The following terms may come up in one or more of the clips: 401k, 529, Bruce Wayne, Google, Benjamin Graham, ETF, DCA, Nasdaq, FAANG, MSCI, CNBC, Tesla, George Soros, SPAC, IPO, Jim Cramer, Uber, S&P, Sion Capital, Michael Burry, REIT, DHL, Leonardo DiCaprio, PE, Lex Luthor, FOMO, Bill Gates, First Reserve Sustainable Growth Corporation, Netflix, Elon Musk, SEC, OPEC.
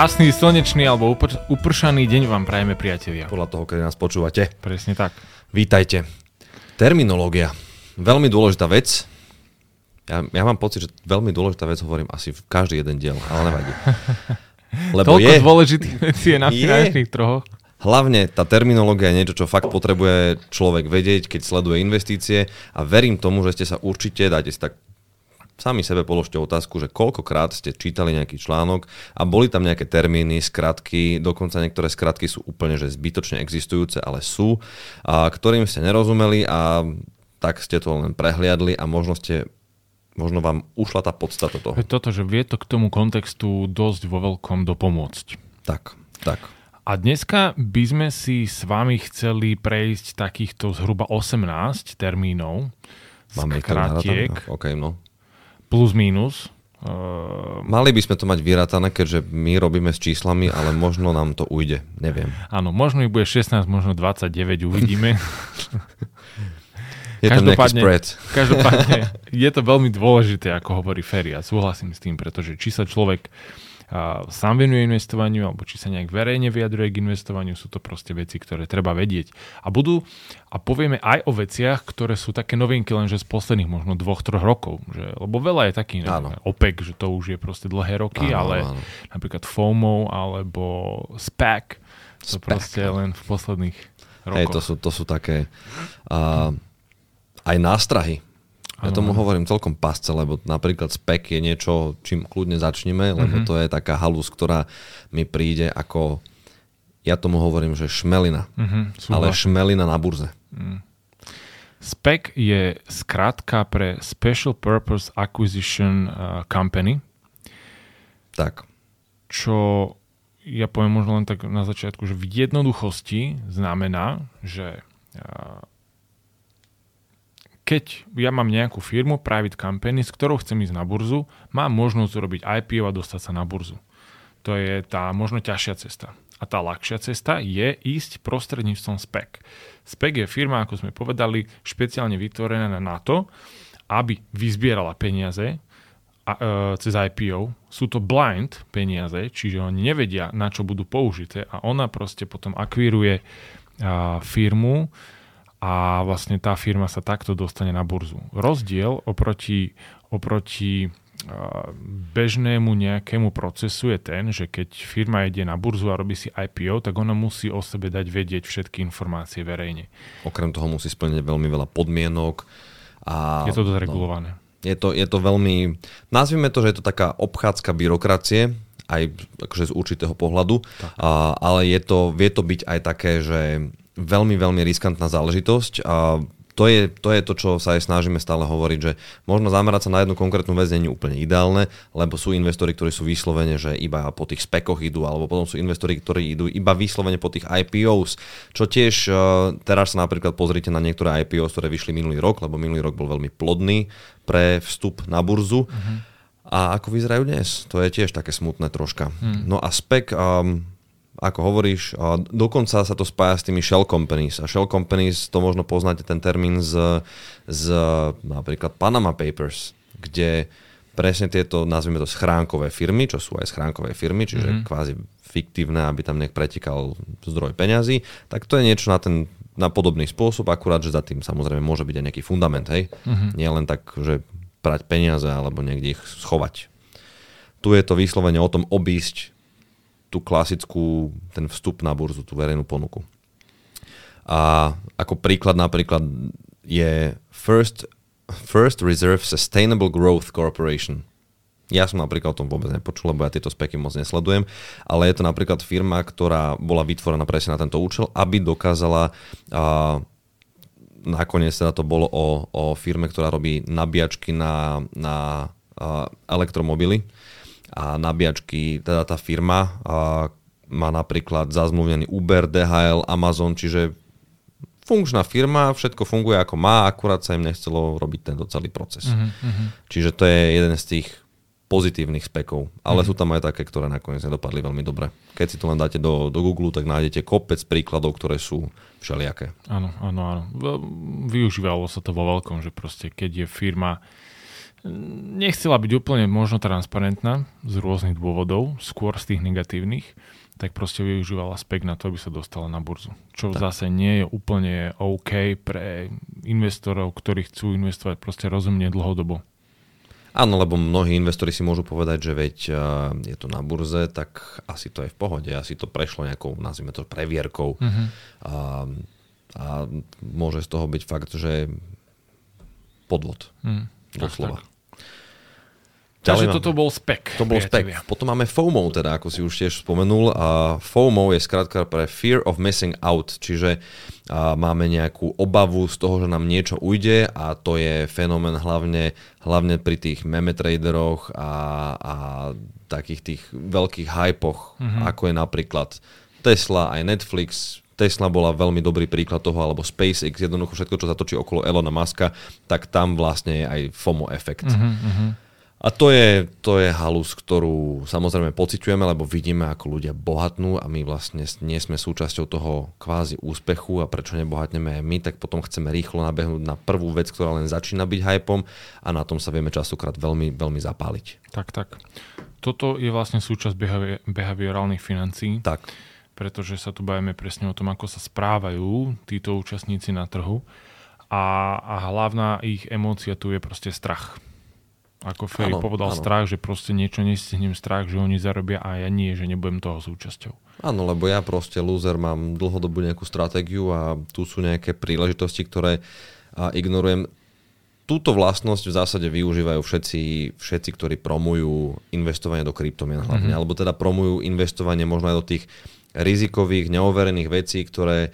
Krásny, slnečný alebo upršaný deň vám prajeme, priatelia. Podľa toho, keď nás počúvate. Presne tak. Vítajte. Terminológia. Veľmi dôležitá vec. Ja mám pocit, že veľmi dôležitá vec hovorím asi v každý jeden diel, ale nevadí. Lebo toľko dôležitých vecí je na finančných trhoch. Hlavne tá terminológia je niečo, čo fakt potrebuje človek vedieť, keď sleduje investície, a verím tomu, že ste sa určite, dáte si tak sami sebe položte otázku, že koľkokrát ste čítali nejaký článok a boli tam nejaké termíny, skratky, dokonca niektoré skratky sú úplne že zbytočne existujúce, ale sú, a ktorým ste nerozumeli a tak ste to len prehliadli a možno vám ušla tá podstata toho. Toto, že vie to k tomu kontextu dosť vo veľkom dopomôcť. Tak. A dneska by sme si s vami chceli prejsť takýchto zhruba 18 termínov. Máme skratiek. OK, no. Plus, mínus. Mali by sme to mať vyratané, keďže my robíme s číslami, ale možno nám to ujde. Neviem. Áno, možno ich bude 16, možno 29, uvidíme. Je tam nejaký spread. Každopádne je to veľmi dôležité, ako hovorí Ferry. A súhlasím s tým, pretože či sa človek sám venuje investovaniu, alebo či sa nejak verejne vyjadruje k investovaniu, sú to proste veci, ktoré treba vedieť. A povieme aj o veciach, ktoré sú také novinky, lenže z posledných možno 2-3 rokov. Lebo veľa je takých, OPEC, že to už je proste dlhé roky, áno. Napríklad FOMO, alebo SPAC, to proste len v posledných rokoch. Hej, to sú také aj nástrahy. Ja tomu hovorím celkom pasce, lebo napríklad SPAC je niečo, čím kľudne začneme, lebo to je taká halúz, ktorá mi príde ako, ja tomu hovorím, že šmelina. Ale šmelina na burze. SPAC je skratka pre Special Purpose Acquisition Company. Tak. Čo ja poviem možno len tak na začiatku, že v jednoduchosti znamená, že keď ja mám nejakú firmu, private company, s ktorou chcem ísť na burzu, mám možnosť urobiť IPO a dostať sa na burzu. To je tá možno ťažšia cesta. A tá ľahšia cesta je ísť prostredníctvom SPAC. SPAC je firma, ako sme povedali, špeciálne vytvorená na to, aby vyzbierala peniaze cez IPO. Sú to blind peniaze, čiže oni nevedia, na čo budú použité, a ona proste potom akvíruje firmu a vlastne tá firma sa takto dostane na burzu. Rozdiel oproti bežnému nejakému procesu je ten, že keď firma ide na burzu a robí si IPO, tak ona musí o sebe dať vedieť všetky informácie verejne. Okrem toho musí splniť veľmi veľa podmienok. A je to dosť regulované. Je to veľmi, nazvime to, že je to taká obchádzka byrokracie, aj akože z určitého pohľadu, ale vie to byť aj také, že veľmi, veľmi riskantná záležitosť, a to je to, čo sa aj snažíme stále hovoriť, že možno zamerať sa na jednu konkrétnu vec nie je úplne ideálne, lebo sú investori, ktorí sú vyslovene, že iba po tých spekoch idú, alebo potom sú investori, ktorí idú iba vyslovene po tých IPOs, čo tiež teraz sa napríklad pozrite na niektoré IPOs, ktoré vyšli minulý rok, lebo minulý rok bol veľmi plodný pre vstup na burzu. A ako vyzerajú dnes, to je tiež také smutné troška. No a spek, ako hovoríš, dokonca sa to spája s tými shell companies. A shell companies, to možno poznáte ten termín z napríklad Panama Papers, kde presne tieto, nazvime to schránkové firmy, čo sú aj schránkové firmy, čiže kvázi fiktívne, aby tam nech pretikal zdroj peňazí, tak to je niečo na podobný spôsob, akurát, že za tým samozrejme môže byť aj nejaký fundament, hej? Nie len tak, že prať peniaze alebo niekde ich schovať. Tu je to vyslovene o tom obísť tú klasickú, ten vstup na burzu, tú verejnú ponuku. A ako príklad napríklad je First Reserve Sustainable Growth Corporation. Ja som napríklad o tom vôbec nepočul, lebo ja tieto speky moc nesledujem, ale je to napríklad firma, ktorá bola vytvorená presne na tento účel, aby dokázala, nakoniec teda to bolo o firme, ktorá robí nabíjačky na elektromobily, a nabíjačky, teda tá firma má napríklad zazmluvnený Uber, DHL, Amazon, čiže funkčná firma, všetko funguje ako má, akurát sa im nechcelo robiť tento celý proces. Čiže to je jeden z tých pozitívnych spekov, ale sú tam aj také, ktoré nakoniec nedopadli veľmi dobre. Keď si to len dáte do Google, tak nájdete kopec príkladov, ktoré sú všelijaké. Áno. Využívalo sa to vo veľkom, že proste keď je firma nechcela byť úplne možno transparentná z rôznych dôvodov, skôr z tých negatívnych, tak proste využívala SPAC na to, aby sa dostala na burzu. Čo tak zase nie je úplne OK pre investorov, ktorí chcú investovať proste rozumne dlhodobo. Áno, lebo mnohí investori si môžu povedať, že veď je to na burze, tak asi to je v pohode, asi to prešlo nejakou, nazvime to, previerkou. Mm-hmm. A môže z toho byť fakt, že podvod. Doslova. Takže toto bol SPAC. To bol SPAC. Potom máme FOMO, teda, ako si už tiež spomenul. A FOMO je skrátka pre Fear of Missing Out, čiže máme nejakú obavu z toho, že nám niečo ujde, a to je fenomén hlavne pri tých meme traderoch a takých tých veľkých hypoch, ako je napríklad Tesla, aj Netflix. Tesla bola veľmi dobrý príklad toho, alebo SpaceX, jednoducho všetko, čo zatočí okolo Elona Muska, tak tam vlastne je aj FOMO efekt. A to je halus, ktorú samozrejme pociťujeme, lebo vidíme, ako ľudia bohatnú a my vlastne nie sme súčasťou toho kvázi úspechu, a prečo nebohatneme aj my, tak potom chceme rýchlo nabehnúť na prvú vec, ktorá len začína byť hypom, a na tom sa vieme častokrát veľmi, veľmi zapáliť. Tak. Toto je vlastne súčasť behaviorálnych financií. Tak. Pretože sa tu bavíme presne o tom, ako sa správajú títo účastníci na trhu, a hlavná ich emócia tu je proste strach. Ako Ferry povedal, strach, že proste niečo nestihnem, strach, že oni zarobia a ja nie, že nebudem toho súčasťou. Áno, lebo ja proste lúzer, mám dlhodobú nejakú stratégiu a tu sú nejaké príležitosti, ktoré ignorujem. Túto vlastnosť v zásade využívajú všetci, ktorí promujú investovanie do kryptomien hlavne, alebo teda promujú investovanie možno aj do tých rizikových, neoverených vecí, ktoré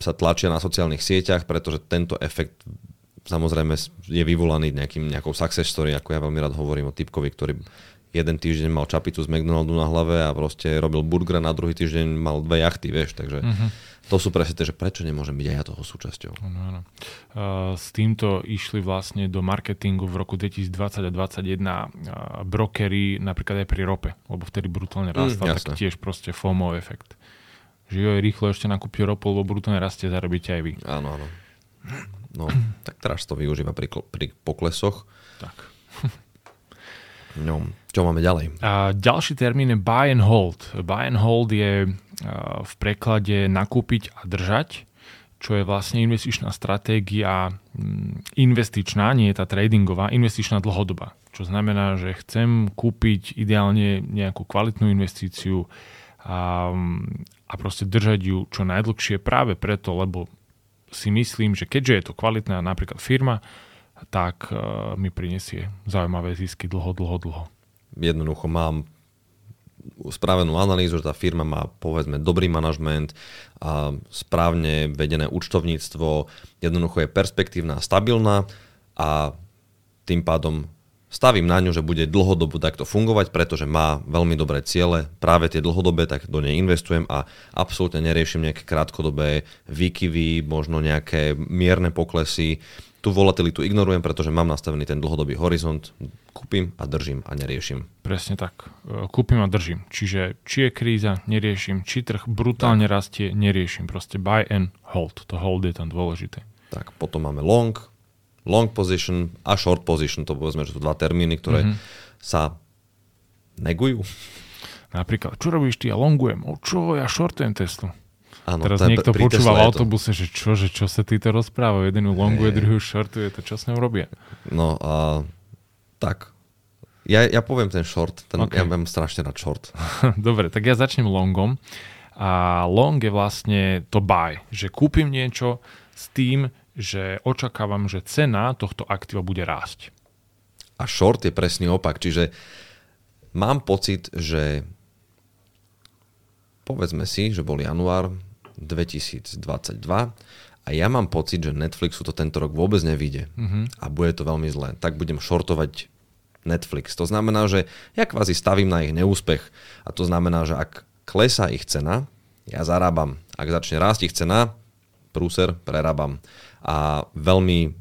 sa tlačia na sociálnych sieťach, pretože tento efekt samozrejme je vyvolaný nejakou success story, ako ja veľmi rád hovorím o typkovi, ktorý jeden týždeň mal čapicu z McDonaldu na hlave a proste robil burger, na druhý týždeň mal dve jachty, vieš, takže to sú presne tie, že prečo nemôžem byť aj ja toho súčasťou. No. S týmto išli vlastne do marketingu v roku 2020 a 2021 brokery, napríklad aj pri rope, lebo vtedy brutálne rástla, tak tiež proste FOMO efekt. Že jo, rýchlo ešte nakúpi ropu, lebo brutálne rastie, zarobíte aj vy. Áno. No, tak teraz to využíva pri poklesoch. Tak. No, čo máme ďalej? Ďalší termín je buy and hold. Buy and hold je v preklade nakúpiť a držať, čo je vlastne investičná stratégia, investičná, nie je tá tradingová, investičná dlhodoba. Čo znamená, že chcem kúpiť ideálne nejakú kvalitnú investíciu a proste držať ju čo najdlhšie práve preto, lebo si myslím, že keďže je to kvalitná napríklad firma, tak mi prinesie zaujímavé zisky dlho. Jednoducho mám spravenú analýzu, že tá firma má, povedzme, dobrý manažment, a správne vedené účtovníctvo, jednoducho je perspektívna, stabilná, a tým pádom stavím na ňu, že bude dlhodobo takto fungovať, pretože má veľmi dobré ciele, práve tie dlhodobé, tak do nej investujem a absolútne neriešim nejaké krátkodobé výkyvy, možno nejaké mierne poklesy. Tu volatilitu ignorujem, pretože mám nastavený ten dlhodobý horizont. Kúpim a držím a neriešim. Presne tak. Kúpim a držím. Čiže či je kríza, neriešim. Či trh brutálne rastie, neriešim. Proste buy and hold. To hold je tam dôležité. Tak, potom máme long position a short position. To povedzme, že sú dva termíny, ktoré sa negujú. Napríklad, čo robíš ty? Ja longujem. Čo? Ja shortujem Teslu. Áno, teraz niekto počúva v autobuse, že čo sa týto rozpráva, jeden longuje, druhý shortuje, to čo s ňou robia? No, tak. Ja poviem ten short, ja mám strašne rád short. Dobre, tak ja začnem longom. A long je vlastne to buy, že kúpim niečo s tým, že očakávam, že cena tohto aktíva bude rásť. A short je presný opak, čiže mám pocit, že povedzme si, že bol január 2022 a ja mám pocit, že Netflixu to tento rok vôbec nevyjde a bude to veľmi zlé. Tak budem shortovať Netflix. To znamená, že ja kvázi stavím na ich neúspech, a to znamená, že ak klesá ich cena, ja zarábam. Ak začne rásť ich cena, prúser, prerábam. A veľmi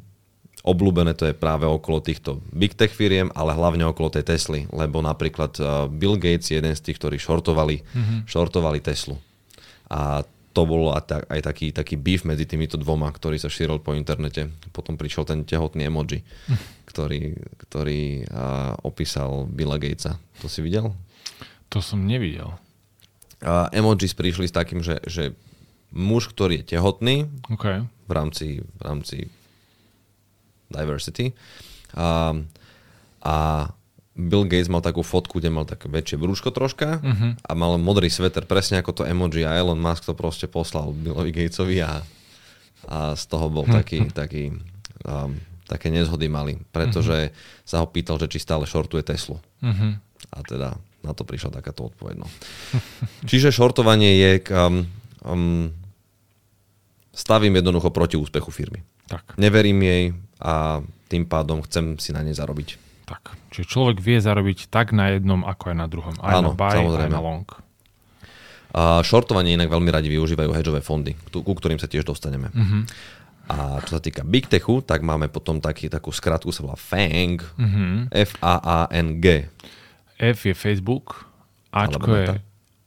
obľúbené to je práve okolo týchto big tech firiem, ale hlavne okolo tej Tesly, lebo napríklad Bill Gates je jeden z tých, ktorí shortovali Teslu. A to bol aj taký beef medzi týmito dvoma, ktorý sa šíril po internete. Potom prišiel ten tehotný emoji, ktorý opísal Billa Gatesa. To si videl? To som nevidel. Emojis prišli s takým, že muž, ktorý je tehotný, okay, v rámci diversity. A Bill Gates mal takú fotku, kde mal také väčšie brúško troška, a mal modrý sveter, presne ako to emoji, a Elon Musk to proste poslal Billovi Gatesovi a z toho bol také nezhody mali, pretože sa ho pýtal, že či stále shortuje Teslu. A teda na to prišla takáto odpoveď. Čiže shortovanie je stavím jednoducho proti úspechu firmy. Tak. Neverím jej a tým pádom chcem si na nej zarobiť. Tak. Čiže človek vie zarobiť tak na jednom, ako aj na druhom. Aj áno, na buy, samozrejme, aj na long. Shortovanie inak veľmi radi využívajú hedžové fondy, ku ktorým sa tiež dostaneme. A čo sa týka Big Techu, tak máme potom takú skratku, sa volá FAANG. F-A-A-N-G. F je Facebook, Ačko je...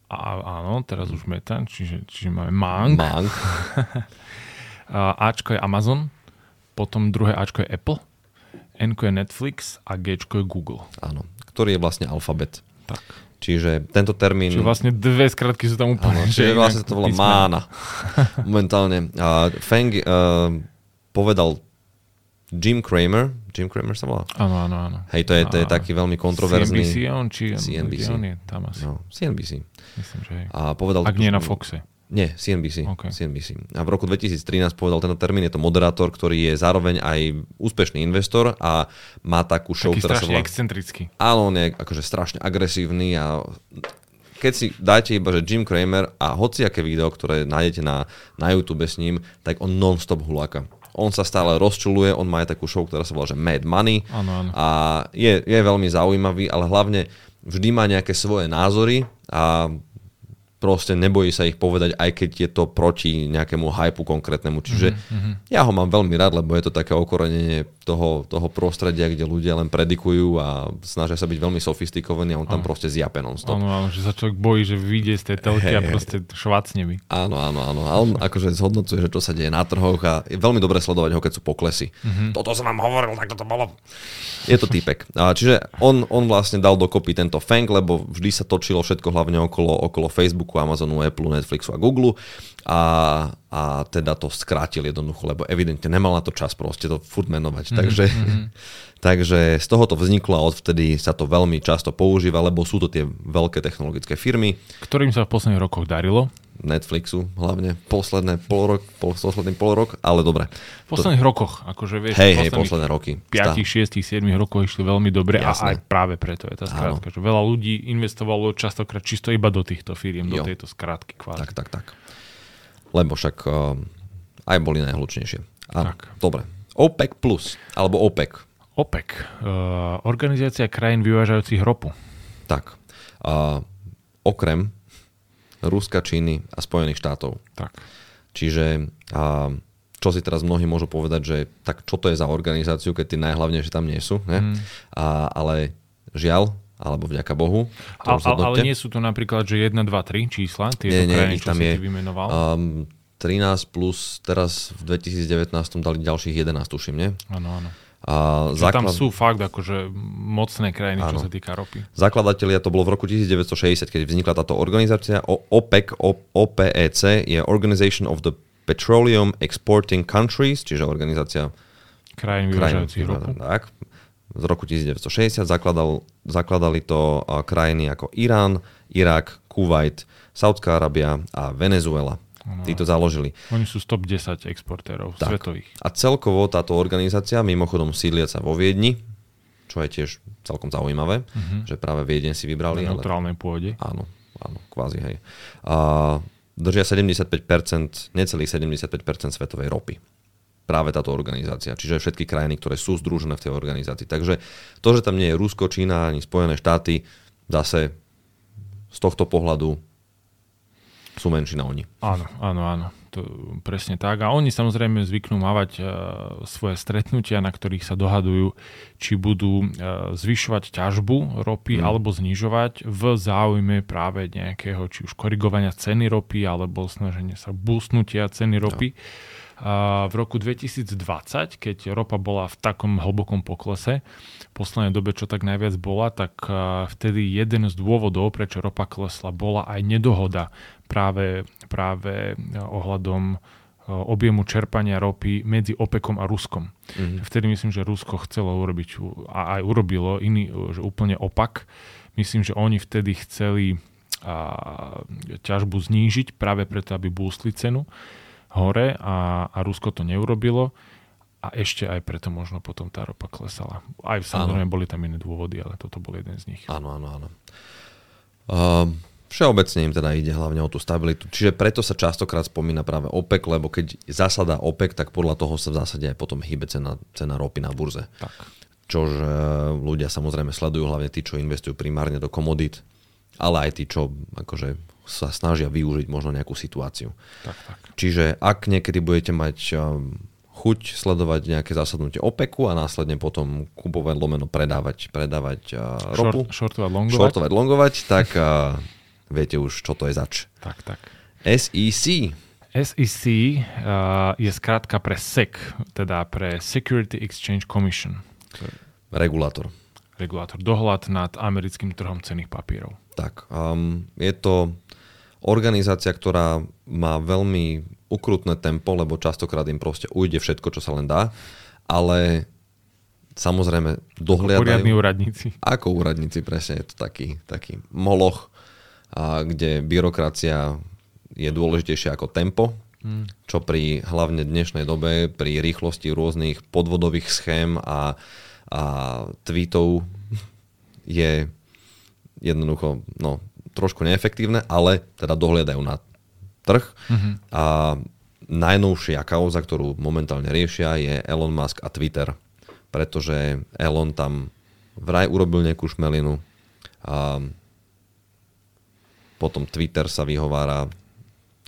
áno, teraz už Meta, čiže máme Mang. Ačko je Amazon, potom druhé Ačko je Apple. N-ko je Netflix a G-ko je Google. Áno, ktorý je vlastne alfabet. Tak. Čiže tento termín... Čiže vlastne dve skratky sú tam úplne... Áno, čiže vlastne to volá mána. Momentálne. Fang povedal Jim Cramer sa volá? Áno. Hej, to je taký veľmi kontroverzný... CNBC. On je tam asi. No, CNBC. Myslím, že hej. A povedal... Ak nie na Foxe. Nie, CNBC. Okay. CNBC. A v roku 2013 povedal tento termín, je to moderátor, ktorý je zároveň aj úspešný investor a má takú show, ktorá sa volá... Taký strašne excentrický. Áno, on je akože strašne agresívny a keď si dáte iba, že Jim Cramer a hociaké video, ktoré nájdete na YouTube s ním, tak on non-stop huláka. On sa stále rozčuluje, on má aj takú show, ktorá sa volá, že Mad Money. Áno. A je veľmi zaujímavý, ale hlavne vždy má nejaké svoje názory a proste nebojí sa ich povedať, aj keď je to proti nejakému hypu konkrétnemu. Čiže ja ho mám veľmi rád, lebo je to také okorenenie toho prostredia, kde ľudia len predikujú a snažia sa byť veľmi sofistikovaní a on tam proste zjape non-stop. Áno, že sa človek bojí, že vyjde z tej telky a proste švácne mi. Áno. A on akože zhodnocuje, že čo sa deje na trhoch a je veľmi dobre sledovať ho, keď sú poklesy. Toto som vám hovoril, tak toto bolo. Je to týpek. Čiže on vlastne dal dokopy tento FANG, lebo vždy sa točilo všetko hlavne okolo Facebooku, Amazonu, Appleu, Netflixu a Googleu a teda to skrátil jednoducho, lebo evidentne nemal na to čas proste to furt menovať. Takže z toho to vzniklo a odvtedy sa to veľmi často používa, lebo sú to tie veľké technologické firmy. Ktorým sa v posledných rokoch darilo? Netflixu hlavne, posledný polrok, ale dobre. V posledných rokoch, akože vieš, posledné roky. 5, 6, 7 rokov išli veľmi dobre. Jasné. A aj práve preto je tá skrátka, že veľa ľudí investovalo častokrát čisto iba do týchto firiem, do tejto skrátky kvázi. Tak. Lebo však aj boli najhlučnejšie. Dobre. OPEC plus, alebo OPEC. OPEC, organizácia krajín vyvážajúcich ropu. Tak. Okrem Ruska, Číny a Spojených štátov. Tak. Čiže čo si teraz mnohí môžu povedať, že tak čo to je za organizáciu, keď tí najhlavnejšie tam nie sú. Ne? Ale žiaľ, alebo vďaka Bohu. Ale nie sú to napríklad, že 1, 2, 3 čísla, tieto krajiny, čo si ty vymenoval? 13 plus teraz v 2019 dali ďalších 11, tuším, nie? Áno. Tam sú fakt akože mocné krajiny, čo sa týka ropy. Zakladatelia, to bolo v roku 1960, keď vznikla táto organizácia. OPEC, OPEC je Organization of the Petroleum Exporting Countries, čiže organizácia krajín vyvážajúcich ropu. Tak. Z roku 1960 zakladali to krajiny ako Irán, Irak, Kuvajt, Saudská Arábia a Venezuela. Títo založili. Oni sú top 10 exportérov svetových. A celkovo táto organizácia, mimochodom sídliaca vo Viedni, čo je tiež celkom zaujímavé, že práve Viedeň si vybrali. Na neutrálnej pôde. Áno, kvázi, hej. Držia 75%, necelých 75% svetovej ropy. Práve táto organizácia. Čiže všetky krajiny, ktoré sú združené v tej organizácii. Takže to, že tam nie je Rusko, Čína ani Spojené štáty, zase z tohto pohľadu sú menšina oni. Áno. To, presne tak. A oni samozrejme zvyknú mávať svoje stretnutia, na ktorých sa dohadujú, či budú zvyšovať ťažbu ropy alebo znižovať v záujme práve nejakého či už korigovania ceny ropy alebo snaženie sa boostnutia ceny ropy. V roku 2020, keď ropa bola v takom hlbokom poklese, v poslednej dobe, čo tak najviac bola, tak vtedy jeden z dôvodov, prečo ropa klesla, bola aj nedohoda práve ohľadom objemu čerpania ropy medzi OPECom a Ruskom. Mm-hmm. Vtedy myslím, že Rusko chcelo urobiť a aj urobilo iný, že úplne opak. Myslím, že oni vtedy chceli ťažbu znížiť práve preto, aby boostli cenu hore a Rusko to neurobilo a ešte aj preto možno potom tá ropa klesala. Aj samozrejme boli tam iné dôvody, ale toto bol jeden z nich. Áno. Všeobecne im teda ide hlavne o tú stabilitu. Čiže preto sa častokrát spomína práve OPEC, lebo keď zasadá OPEC, tak podľa toho sa v zásade aj potom hýbe cena ropy na burze. Tak. Čože ľudia samozrejme sledujú, hlavne tí, čo investujú primárne do komodít, ale aj tí, čo akože sa snažia využiť možno nejakú situáciu. Tak. Čiže ak niekedy budete mať chuť sledovať nejaké zásadnutie OPECu a následne potom kupovať lomeno predávať ropu, shortovať longovať, tak viete už, čo to je zač. Tak. SEC je skrátka pre SEC, teda pre Security Exchange Commission. Regulátor. Dohľad nad americkým trhom cenných papierov. Tak. Je to organizácia, ktorá má veľmi ukrutné tempo, lebo častokrát im proste ujde všetko, čo sa len dá, ale samozrejme dohliadajú... Ako úradníci, presne, je to taký moloch, kde byrokracia je dôležitejšia ako tempo, čo pri hlavne dnešnej dobe, pri rýchlosti rôznych podvodových schém a tweetov je jednoducho... no, trošku neefektívne, ale teda dohliadajú na trh. Mm-hmm. A najnovšia kauza, ktorú momentálne riešia, je Elon Musk a Twitter. Pretože Elon tam vraj urobil nejakú šmelinu. A potom Twitter sa vyhovára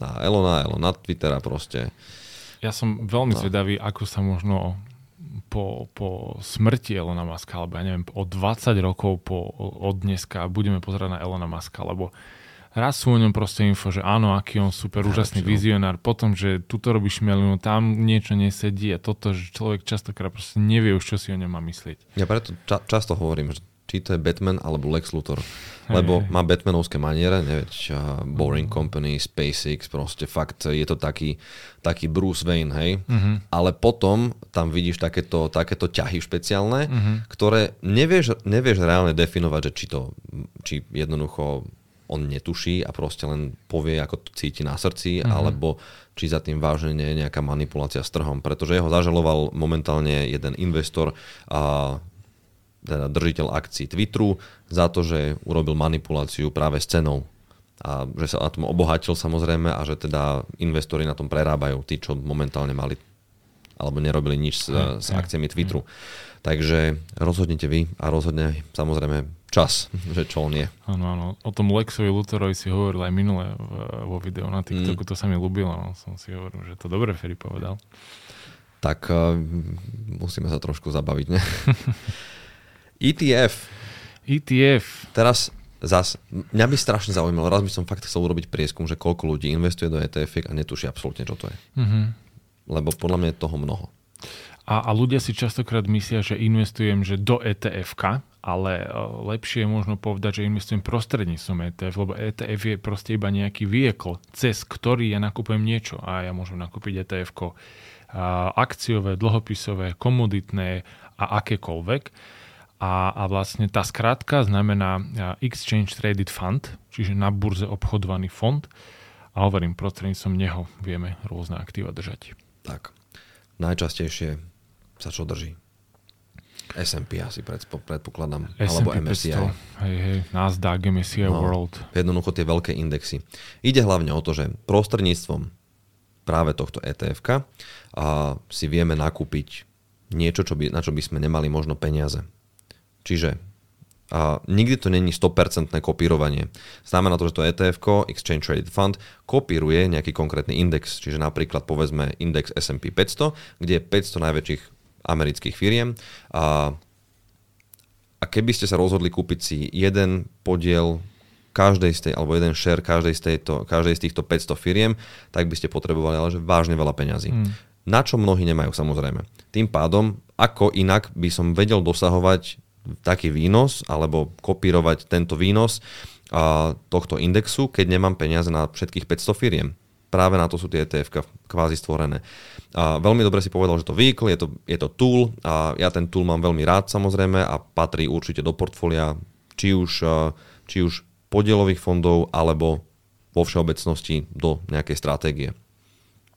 na Elona, Elon na Twittera proste. Ja som veľmi zvedavý, ako sa možno... Po smrti Elona Muska, alebo ja neviem, o 20 rokov od dneska budeme pozerať na Elona Muska, lebo raz sú o ňom proste info, že áno, aký on super, úžasný vizionár, potom, že tuto robí šmelinu, tam niečo nesedí a toto, že človek častokrát proste nevie už, čo si o ňom má myslieť. Ja preto často hovorím, že či to je Batman alebo Lex Luthor, lebo má batmanovské maniere, nevieč, Boring Company, SpaceX, proste fakt je to taký Bruce Wayne, hej, ale potom tam vidíš takéto ťahy špeciálne, ktoré nevieš reálne definovať, že či jednoducho on netuší a proste len povie, ako to cíti na srdci, alebo či za tým vážne nie je nejaká manipulácia s trhom, pretože jeho zažaloval momentálne jeden investor teda držiteľ akcií Twitteru za to, že urobil manipuláciu práve s cenou a že sa na tom obohatil samozrejme a že teda investori na tom prerábajú, tí, čo momentálne mali alebo nerobili nič s akciami Twitteru. Takže rozhodnite vy a rozhodne samozrejme čas, že čo on je. Áno. O tom Lexovi Luthorovi si hovoril aj minule vo videu na TikToku, to sa mi ľúbilo, som si hovoril, že to dobre Ferry povedal. Tak musíme sa trošku zabaviť, ne? ETF. Teraz zas, mňa by strašne zaujímalo, raz by som fakt chcel urobiť prieskum, že koľko ľudí investuje do ETF-iek a netuší absolútne, čo to je. Mm-hmm. Lebo podľa mňa je toho mnoho. A ľudia si častokrát myslia, že investujem že do ETF-ka, ale lepšie je možno povedať, že investujem prostredníctvom ETF, lebo ETF je proste iba nejaký vehicle, cez ktorý ja nakupujem niečo a ja môžem nakúpiť ETF-ko akciové, dlhopisové, komoditné a akékoľvek. A vlastne tá skratka znamená Exchange Traded Fund, čiže na burze obchodovaný fond. A hovorím, prostredníctvom neho vieme rôzne aktíva držať. Tak. Najčastejšie sa čo drží? S&P asi predpokladám. Alebo MSCI. Nasdaq, MSCI World. Jednoducho tie veľké indexy. Ide hlavne o to, že prostredníctvom práve tohto ETF-ka si vieme nakúpiť niečo, na čo by sme nemali možno peniaze. Čiže A nikdy to není 100% kopírovanie. Znamená to, že to ETF-ko, Exchange Traded Fund, kopíruje nejaký konkrétny index, čiže napríklad povedzme index S&P 500, kde je 500 najväčších amerických firiem a keby ste sa rozhodli kúpiť si jeden podiel každej z tej, alebo jeden share každej z týchto 500 firiem, tak by ste potrebovali ale že vážne veľa peňazí. Na čo mnohí nemajú samozrejme. Tým pádom, ako inak by som vedel dosahovať taký výnos, alebo kopírovať tento výnos tohto indexu, keď nemám peniaze na všetkých 500 firiem. Práve na to sú tie ETF kvázi stvorené. Veľmi dobre si povedal, že to vehicle, je to tool. Ja ten tool mám veľmi rád samozrejme a patrí určite do portfólia či už podielových fondov, alebo vo všeobecnosti do nejakej stratégie.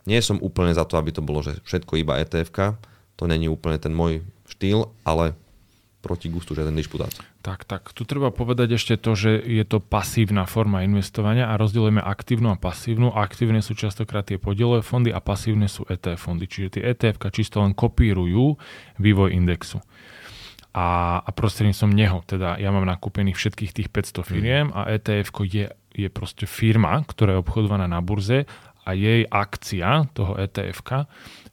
Nie som úplne za to, aby to bolo že všetko iba ETF. To není úplne ten môj štýl, ale proti gustu žiaden disputát. Tak. Tu treba povedať ešte to, že je to pasívna forma investovania a rozdielujeme aktívnu a pasívnu. Aktívne sú častokrát tie podielové fondy a pasívne sú ETF fondy. Čiže tie ETF čisto len kopírujú vývoj indexu. A prostredníctvom neho. Teda ja mám nakúpených všetkých tých 500 firiem a ETF je proste firma, ktorá je obchodovaná na burze a jej akcia toho ETF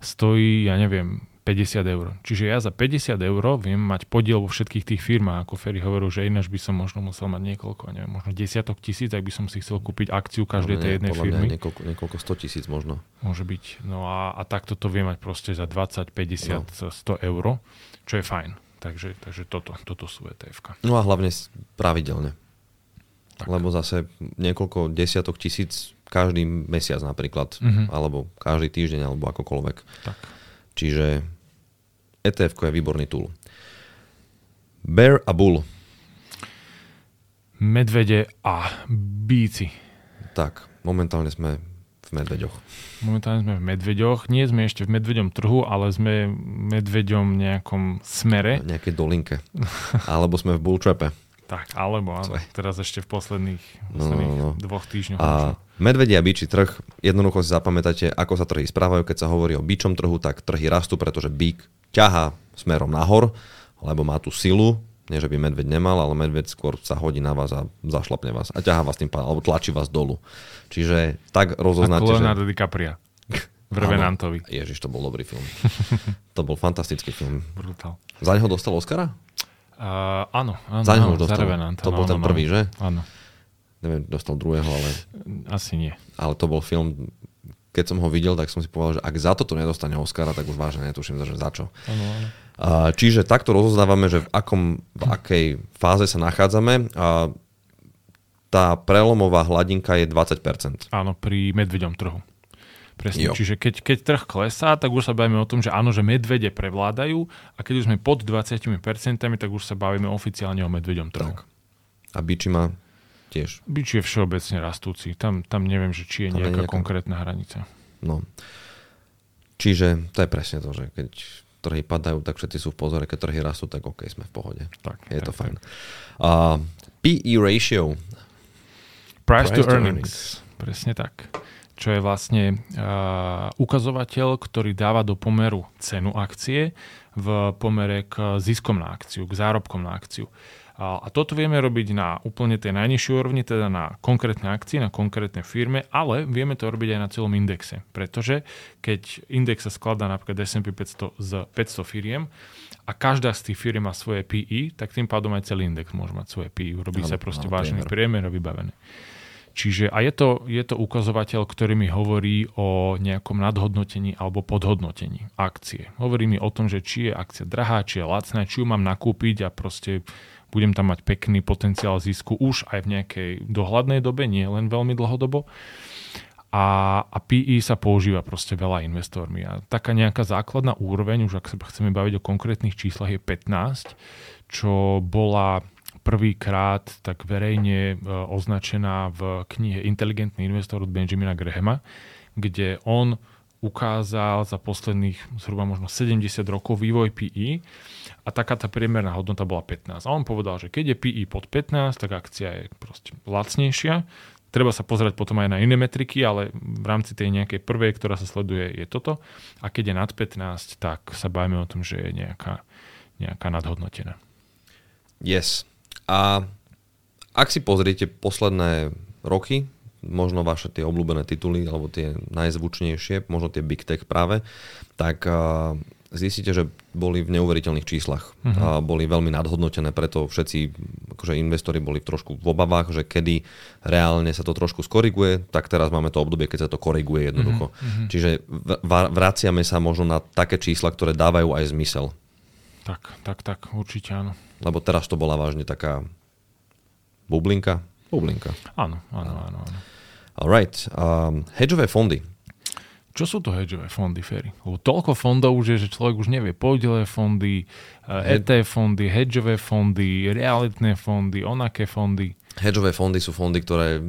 stojí, ja neviem, 50 €. Čiže ja za 50 € viem mať podiel vo všetkých tých firmách, ako Ferry hovoril, že ináč by som možno musel mať niekoľko, neviem, možno desiatok tisíc, ak by som si chcel kúpiť akciu každej tej jednej firmy. Niekoľko 100 000 možno. Môže byť. No a takto to viem mať proste za 20, 50, 100 €, čo je fajn. Takže toto sú ETF-ka. No a hlavne pravidelne. Tak. Lebo zase niekoľko desiatok tisíc každý mesiac napríklad, alebo každý týždeň, alebo akokoľvek. Tak. Čiže ETF je výborný tool. Bear a bull. Medvede a býci. Tak, momentálne sme v medveďoch. Nie sme ešte v medveďom trhu, ale sme v medveďom nejakom smere. V nejakej dolinke. Alebo sme v bull trape. Tak, alebo áno. Teraz ešte v posledných dvoch týždňoch. A medvedia a bičí trh, jednoducho si zapamätáte, ako sa trhy správajú, keď sa hovorí o bičom trhu, tak trhy rastú, pretože bík ťahá smerom nahor, lebo má tú silu, nie že by medveď nemal, ale medveď skôr sa hodí na vás a zašlapne vás a ťahá vás tým pádom, alebo tlačí vás dolu. Čiže tak rozoznáte, že... Ako Leonardo DiCaprio v Revenantovi. Ježiš, to bol dobrý film. To bol fantastický film. Brutál. Za neho dostal Oscara? Áno. Za neho dostal. Za Revenanta. To bol ten prvý, že? Áno. Neviem, dostal druhého, ale... Asi nie. Ale to bol film, keď som ho videl, tak som si povedal, že ak za toto nedostane Oscara, tak už vážne netuším, za čo. Ano. Čiže takto rozoznávame, že v akej fáze sa nachádzame. Tá prelomová hladinka je 20%. Áno, pri medveďom trhu. Presne, čiže keď trh klesá, tak už sa bavíme o tom, že áno, že medvede prevládajú a keď už sme pod 20%, tak už sa bavíme oficiálne o medveďom trhu. Tak. A biči má... Tiež. Bič je všeobecne rastúci. Tam neviem, že či je nejaká konkrétna hranica. No. Čiže to je presne to, že keď trhy padajú, tak všetci sú v pozore. Keď trhy rastú, tak OK, sme v pohode. Tak, je to fajn. PE ratio. Price to earnings. Presne tak. Čo je vlastne ukazovateľ, ktorý dáva do pomeru cenu akcie v pomere k ziskom na akciu, k zárobkom na akciu. A toto vieme robiť na úplne tej najnižšej úrovni, teda na konkrétne akcie, na konkrétne firme, ale vieme to robiť aj na celom indexe. Pretože keď index sa skladá napríklad S&P 500 z 500 firiem a každá z tých firiem má svoje PI, tak tým pádom aj celý index môže mať svoje PI. Robí sa proste vážený priemer a vybavené. Čiže a je to ukazovateľ, ktorý mi hovorí o nejakom nadhodnotení alebo podhodnotení akcie. Hovorí mi o tom, že či je akcia drahá, či je lacná, či ju mám nakúpiť a proste budem tam mať pekný potenciál zisku už aj v nejakej dohľadnej dobe, nie len veľmi dlhodobo. A PE sa používa proste veľa investormi. A taká nejaká základná úroveň, už ak sa chceme baviť o konkrétnych číslach, je 15, čo bola prvýkrát tak verejne označená v knihe Inteligentný investor od Benjamina Grahama, kde on ukázal za posledných zhruba možno 70 rokov vývoj PI a taká tá priemerná hodnota bola 15. A on povedal, že keď je PI pod 15, tak akcia je proste lacnejšia. Treba sa pozerať potom aj na iné metriky, ale v rámci tej nejakej prvej, ktorá sa sleduje, je toto. A keď je nad 15, tak sa bavíme o tom, že je nejaká nadhodnotená. Yes. A ak si pozriete posledné roky, možno vaše tie obľúbené tituly alebo tie najzvučnejšie, možno tie big tech práve, tak zistíte, že boli v neuveriteľných číslach. Uh-huh. Boli veľmi nadhodnotené, preto všetci akože investori boli trošku v obavách, že kedy reálne sa to trošku skoriguje, tak teraz máme to obdobie, keď sa to koriguje jednoducho. Uh-huh. Čiže vraciame sa možno na také čísla, ktoré dávajú aj zmysel. Tak, určite áno. Lebo teraz to bola vážne taká bublinka. Áno. Alright. Hedžové fondy. Čo sú to hedžové fondy, Ferry? Lebo toľko fondov už je, že človek už nevie. Podielové fondy, ETF fondy, hedžové fondy, realitné fondy, onaké fondy. Hedžové fondy sú fondy, ktoré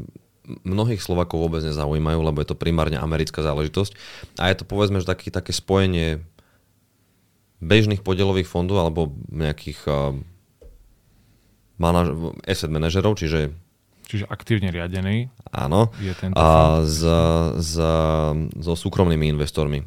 mnohých Slovákov vôbec nezaujímajú, lebo je to primárne americká záležitosť. A je to, povedzme, že také spojenie bežných podielových fondov alebo nejakých asset manažerov, čiže aktívne riadený. Áno. Je tento fond. So súkromnými investormi.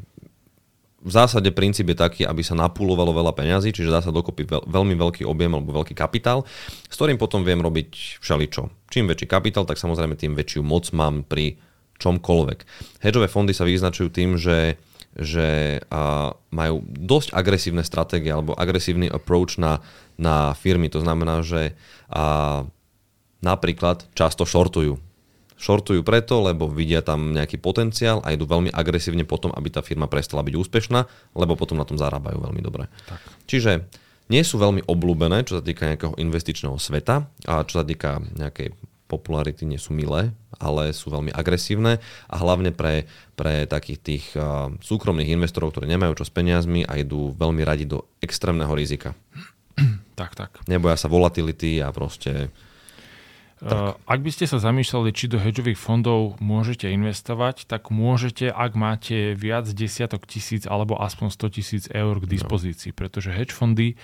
V zásade princíp je taký, aby sa napúlovalo veľa peňazí, čiže dá sa dokopy veľmi veľký objem alebo veľký kapitál, s ktorým potom viem robiť všeličo. Čím väčší kapitál, tak samozrejme tým väčšiu moc mám pri čomkoľvek. Hedžové fondy sa vyznačujú tým, že majú dosť agresívne stratégie alebo agresívny approach na firmy. To znamená, že napríklad často shortujú. Shortujú preto, lebo vidia tam nejaký potenciál a idú veľmi agresívne potom, aby tá firma prestala byť úspešná, lebo potom na tom zarábajú veľmi dobre. Tak. Čiže nie sú veľmi obľúbené, čo sa týka nejakého investičného sveta a čo sa týka nejakej popularity, nie sú milé, ale sú veľmi agresívne a hlavne pre takých tých súkromných investorov, ktorí nemajú čo s peniazmi a idú veľmi radi do extrémneho rizika. Tak. Neboja sa volatility a proste... Ak by ste sa zamýšľali, či do hedžových fondov môžete investovať, tak môžete, ak máte viac desiatok tisíc alebo aspoň 100 000 eur k dispozícii, pretože hedge fondy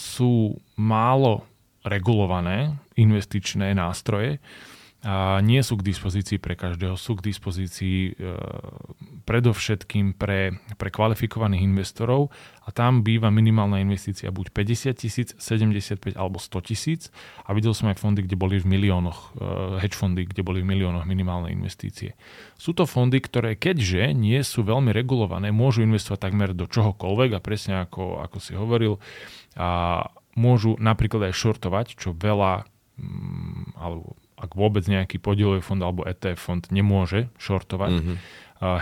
sú málo regulované investičné nástroje a nie sú k dispozícii pre každého, sú k dispozícii predovšetkým pre kvalifikovaných investorov a tam býva minimálna investícia buď 50 000, 75 alebo 100 000 a videl som aj fondy, kde boli v miliónoch, hedge fondy, kde boli v miliónoch minimálne investície. Sú to fondy, ktoré keďže nie sú veľmi regulované, môžu investovať takmer do čohokoľvek a presne ako si hovoril, a môžu napríklad aj shortovať, čo veľa alebo ak vôbec nejaký podielový fond alebo ETF fond nemôže shortovať. Mm-hmm.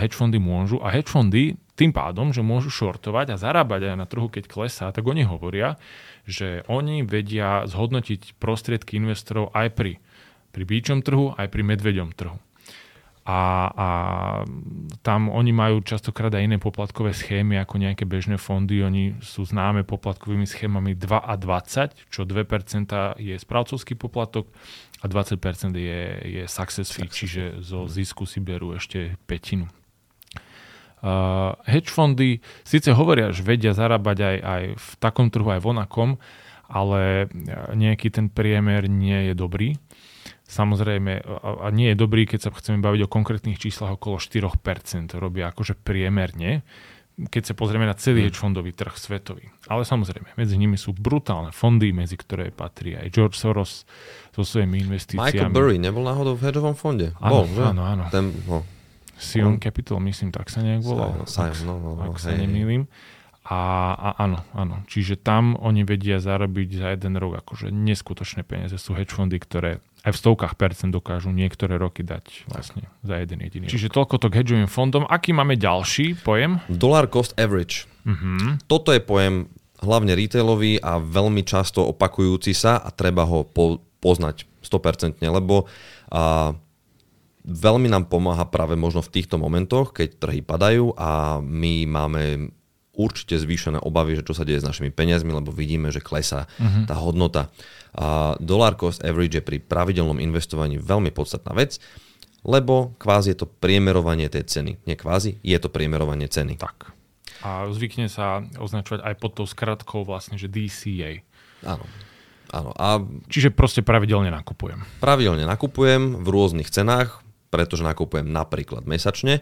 Hedge fondy môžu a hedge fondy tým pádom, že môžu shortovať a zarábať aj na trhu, keď klesá, tak oni hovoria, že oni vedia zhodnotiť prostriedky investorov aj pri bíčom trhu, aj pri medveďom trhu. A tam oni majú častokrát aj iné poplatkové schémy ako nejaké bežné fondy. Oni sú známe poplatkovými schémami 2 a 20, čo 2% je správcovský poplatok a 20% je success fee, čiže zo zisku si berú ešte petinu. Hedge fondy síce hovoria, že vedia zarábať aj v takom trhu, aj vonakom, ale nejaký ten priemer nie je dobrý. Samozrejme, a nie je dobrý, keď sa chceme baviť o konkrétnych číslach, okolo 4% robia akože priemerne, keď sa pozrieme na celý hedge fondový trh svetový. Ale samozrejme, medzi nimi sú brutálne fondy, medzi ktoré patrí aj George Soros so svojimi investíciami. Michael Burry nebol náhodou v hedžovom fonde? Áno. Sion Capital, myslím, tak sa nejak volal. Ak sa nemýlim. Áno. Čiže tam oni vedia zarobiť za jeden rok akože neskutočné peniaze. Sú hedge fondy, ktoré aj v 100% dokážu niektoré roky dať vlastne za jeden jediný rok. Čiže toľko to k hedžovým fondom. Aký máme ďalší pojem? Dollar cost average. Uh-huh. Toto je pojem hlavne retailový a veľmi často opakujúci sa a treba ho poznať 100%, lebo veľmi nám pomáha práve možno v týchto momentoch, keď trhy padajú a my máme určite zvýšené obavy, že čo sa deje s našimi peniazmi, lebo vidíme, že klesá tá hodnota. Dollar cost average je pri pravidelnom investovaní veľmi podstatná vec, lebo kvázi je to priemerovanie tej ceny. Nie kvázi, je to priemerovanie ceny. Tak. A zvykne sa označovať aj pod tou skratkou vlastne, že DCA. Áno. Čiže proste pravidelne nakupujem. Pravidelne nakupujem v rôznych cenách, pretože nakupujem napríklad mesačne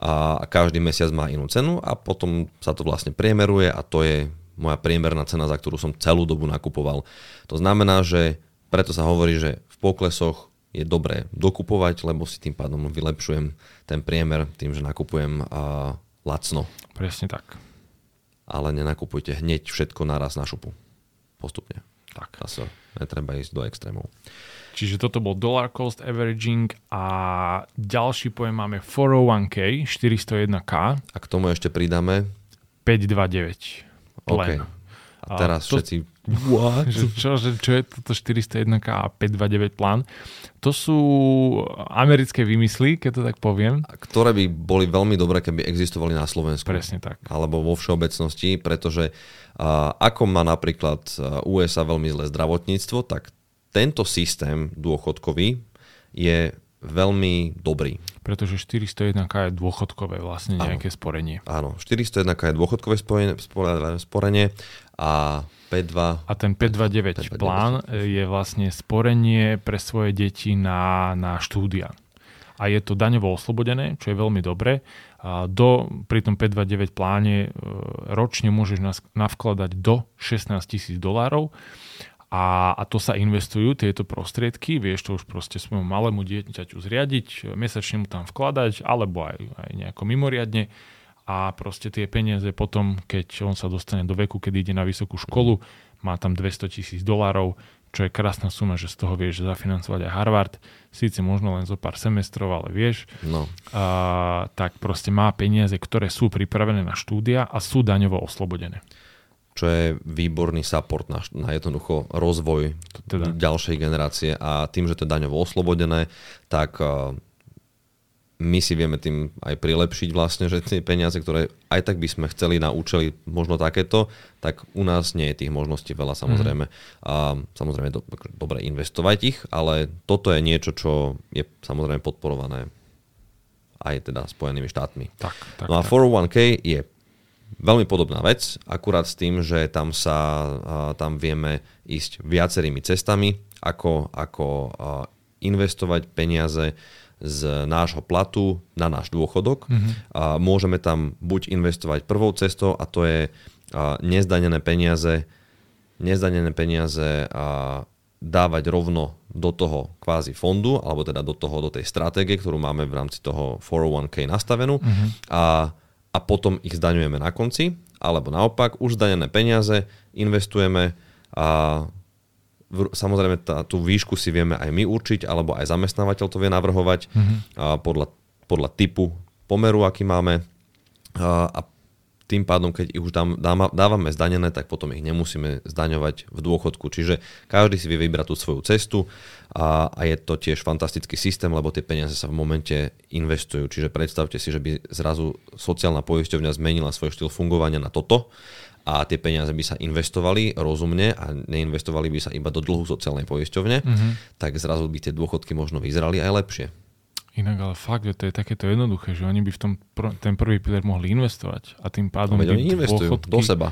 a každý mesiac má inú cenu a potom sa to vlastne priemeruje a to je moja priemerná cena, za ktorú som celú dobu nakupoval. To znamená, že Preto sa hovorí, že v poklesoch je dobré dokupovať, lebo si tým pádom vylepšujem ten priemer tým, že nakupujem lacno. Presne tak. Ale nenakupujte hneď všetko naraz na šupu. Postupne. Tak. Zase netreba ísť do extrémov. Čiže toto bol dollar cost averaging a ďalší pojem máme 401k, 401k. A k tomu ešte pridáme 529. Len. Okay. A teraz to, všetci... Čo je toto 401k a 529 plán? To sú americké vymysly, keď to tak poviem. Ktoré by boli veľmi dobré, keby existovali na Slovensku. Presne tak. Alebo vo všeobecnosti, pretože ako má napríklad USA veľmi zlé zdravotníctvo, tak tento systém dôchodkový je veľmi dobrý. Pretože 401k je dôchodkové vlastne nejaké sporenie. Áno, 401k je dôchodkové sporenie a 5.2... A ten 529 plán je vlastne sporenie pre svoje deti na štúdia. A je to daňovo oslobodené, čo je veľmi dobré. Pri tom 529 pláne ročne môžeš navkladať do $16,000 a to sa investujú tieto prostriedky, vieš to už proste svojmu malému dieťaťu zriadiť, mesačne mu tam vkladať, alebo aj nejako mimoriadne a proste tie peniaze potom, keď on sa dostane do veku, keď ide na vysokú školu, má tam $200,000, čo je krásna suma, že z toho vieš zafinancovať aj Harvard, síce možno len zo pár semestrov, ale vieš, tak proste má peniaze, ktoré sú pripravené na štúdia a sú daňovo oslobodené. Čo je výborný support na jednoducho rozvoj teda ďalšej generácie a tým, že to je daňovo oslobodené, tak my si vieme tým aj prilepšiť vlastne, že tie peniaze, ktoré aj tak by sme chceli na účely možno takéto, tak u nás nie je tých možností veľa samozrejme. A samozrejme dobre investovať ich, ale toto je niečo, čo je samozrejme podporované aj teda Spojenými štátmi. Tak, no a 401k je veľmi podobná vec, akurát s tým, že tam vieme ísť viacerými cestami, ako investovať peniaze z nášho platu na náš dôchodok. Môžeme tam buď investovať prvou cestou, a to je nezdanené peniaze dávať rovno do toho kvázi fondu, alebo teda do tej stratégie, ktorú máme v rámci toho 401k nastavenú. A potom ich zdaňujeme na konci, alebo naopak, už zdanené peniaze investujeme a samozrejme tú výšku si vieme aj my určiť, alebo aj zamestnávateľ to vie navrhovať podľa typu pomeru, aký máme a tým pádom, keď ich už dávame zdanené, tak potom ich nemusíme zdaňovať v dôchodku. Čiže každý si vie vybrať tú svoju cestu a je to tiež fantastický systém, lebo tie peniaze sa v momente investujú. Čiže predstavte si, že by zrazu sociálna poisťovňa zmenila svoj štýl fungovania na toto a tie peniaze by sa investovali rozumne a neinvestovali by sa iba do dlhu sociálnej poisťovne, tak zrazu by tie dôchodky možno vyzerali aj lepšie. Inak, ale fakt, že to je takéto jednoduché, že oni by v tom ten prvý pilier mohli investovať a tým pádom... Oni investujú do seba.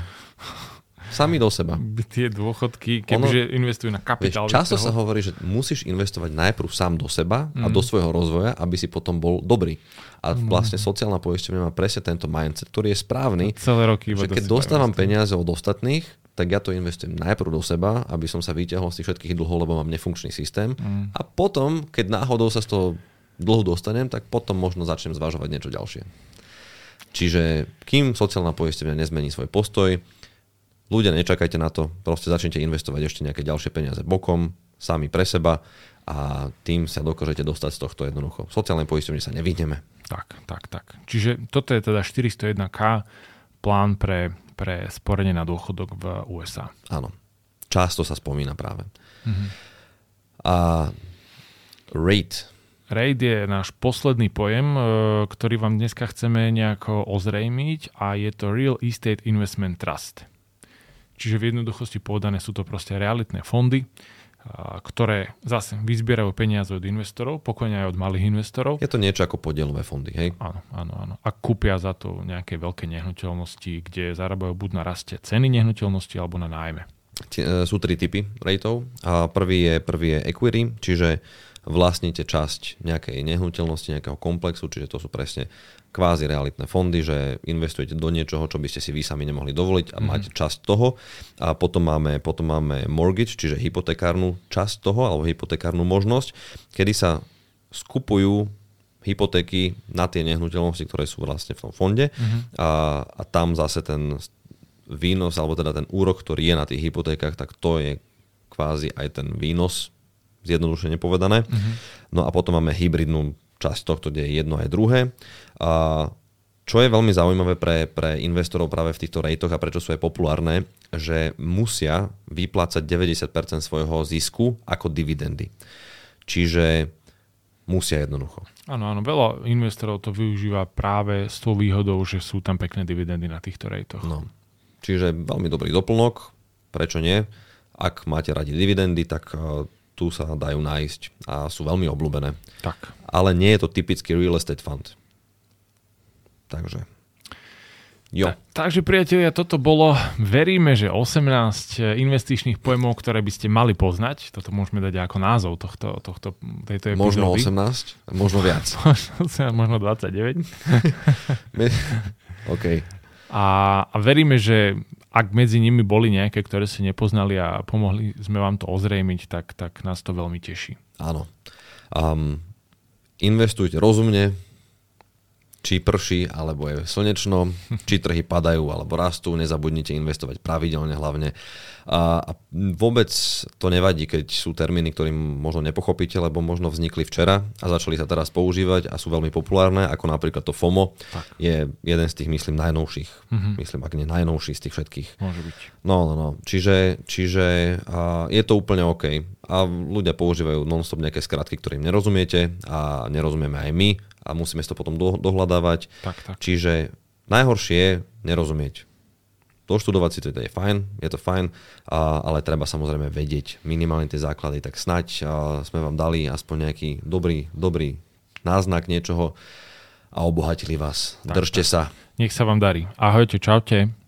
Sami do seba. Tie dôchodky, keďže investujú na kapitál. Vieš, často sa hovorí, že musíš investovať najprv sám do seba a do svojho rozvoja, aby si potom bol dobrý. A vlastne sociálna poisťovňa má presne tento mindset, ktorý je správny. Celé roky iba keď dostávam peniaze od ostatných, tak ja to investujem najprv do seba, aby som sa vyťahol z tých všetkých dlhov, lebo mám nefunkčný systém. A potom, keď náhodou sa z toho dlhu dostanem, tak potom možno začnem zvažovať niečo ďalšie. Čiže kým sociálna poisťovňa nezmení svoj postoj, ľudia, nečakajte na to, proste začnite investovať ešte nejaké ďalšie peniaze bokom, sami pre seba a tým sa dokážete dostať z tohto jednoducho. V sociálnej poisťovni sa nevyhneme. Tak. Čiže toto je teda 401k plán pre sporenie na dôchodok v USA. Áno. Často sa spomína práve. A REIT je náš posledný pojem, ktorý vám dneska chceme nejako ozrejmiť a je to Real Estate Investment Trust. Čiže v jednoduchosti povedané sú to proste realitné fondy, ktoré zase vyzbierajú peniaze od investorov, pokojne aj od malých investorov. Je to niečo ako podielové fondy, hej? Áno. A kúpia za to nejaké veľké nehnuteľnosti, kde zarábajú buď na raste ceny nehnuteľnosti alebo na nájme. Sú tri typy REITov. Prvý je equity, čiže vlastníte časť nejakej nehnuteľnosti, nejakého komplexu, čiže to sú presne kvázi realitné fondy, že investujete do niečoho, čo by ste si vy sami nemohli dovoliť a máte časť toho. A potom máme mortgage, čiže hypotekárnu časť toho, alebo hypotekárnu možnosť, kedy sa skupujú hypotéky na tie nehnuteľnosti, ktoré sú vlastne v tom fonde a tam zase ten výnos, alebo teda ten úrok, ktorý je na tých hypotékach, tak to je kvázi aj ten výnos, zjednodušene povedané. No a potom máme hybridnú časť tohto, kde je jedno aj druhé. A čo je veľmi zaujímavé pre investorov práve v týchto rejtoch a prečo sú aj populárne, že musia vyplácať 90% svojho zisku ako dividendy. Čiže musia jednoducho. Áno, veľa investorov to využíva práve s tou výhodou, že sú tam pekné dividendy na týchto rejtoch. No. Čiže veľmi dobrý doplnok, prečo nie? Ak máte radi dividendy, tak tu sa dajú nájsť a sú veľmi obľúbené. Tak. Ale nie je to typický real estate fund. Takže. Jo. Takže priatelia, toto bolo, veríme, že 18 investičných pojmov, ktoré by ste mali poznať. Toto môžeme dať ako názov tejto epizódy. Možno 18, možno viac. možno 29. OK. A veríme, že ak medzi nimi boli nejaké, ktoré si nepoznali a pomohli sme vám to ozrejmiť, tak nás to veľmi teší. Áno. Investujte rozumne, či prší, alebo je slnečno, či trhy padajú, alebo rastú. Nezabudnite investovať pravidelne hlavne. A vôbec to nevadí, keď sú termíny, ktorým možno nepochopíte, lebo možno vznikli včera a začali sa teraz používať a sú veľmi populárne, ako napríklad to FOMO je jeden z tých, myslím, najnovších. Myslím, ak nie najnovší z tých všetkých. Môže byť. No. Čiže je to úplne OK. A ľudia používajú non-stop nejaké skratky, ktorým nerozumiete a nerozumieme aj my a musíme si to potom dohľadávať. Tak. Čiže najhoršie je nerozumieť. Doštudovať si to je fajn, ale treba samozrejme vedieť minimálne tie základy, tak snáď sme vám dali aspoň nejaký dobrý náznak niečoho a obohatili vás. Držte sa. Nech sa vám darí. Ahojte, čaute.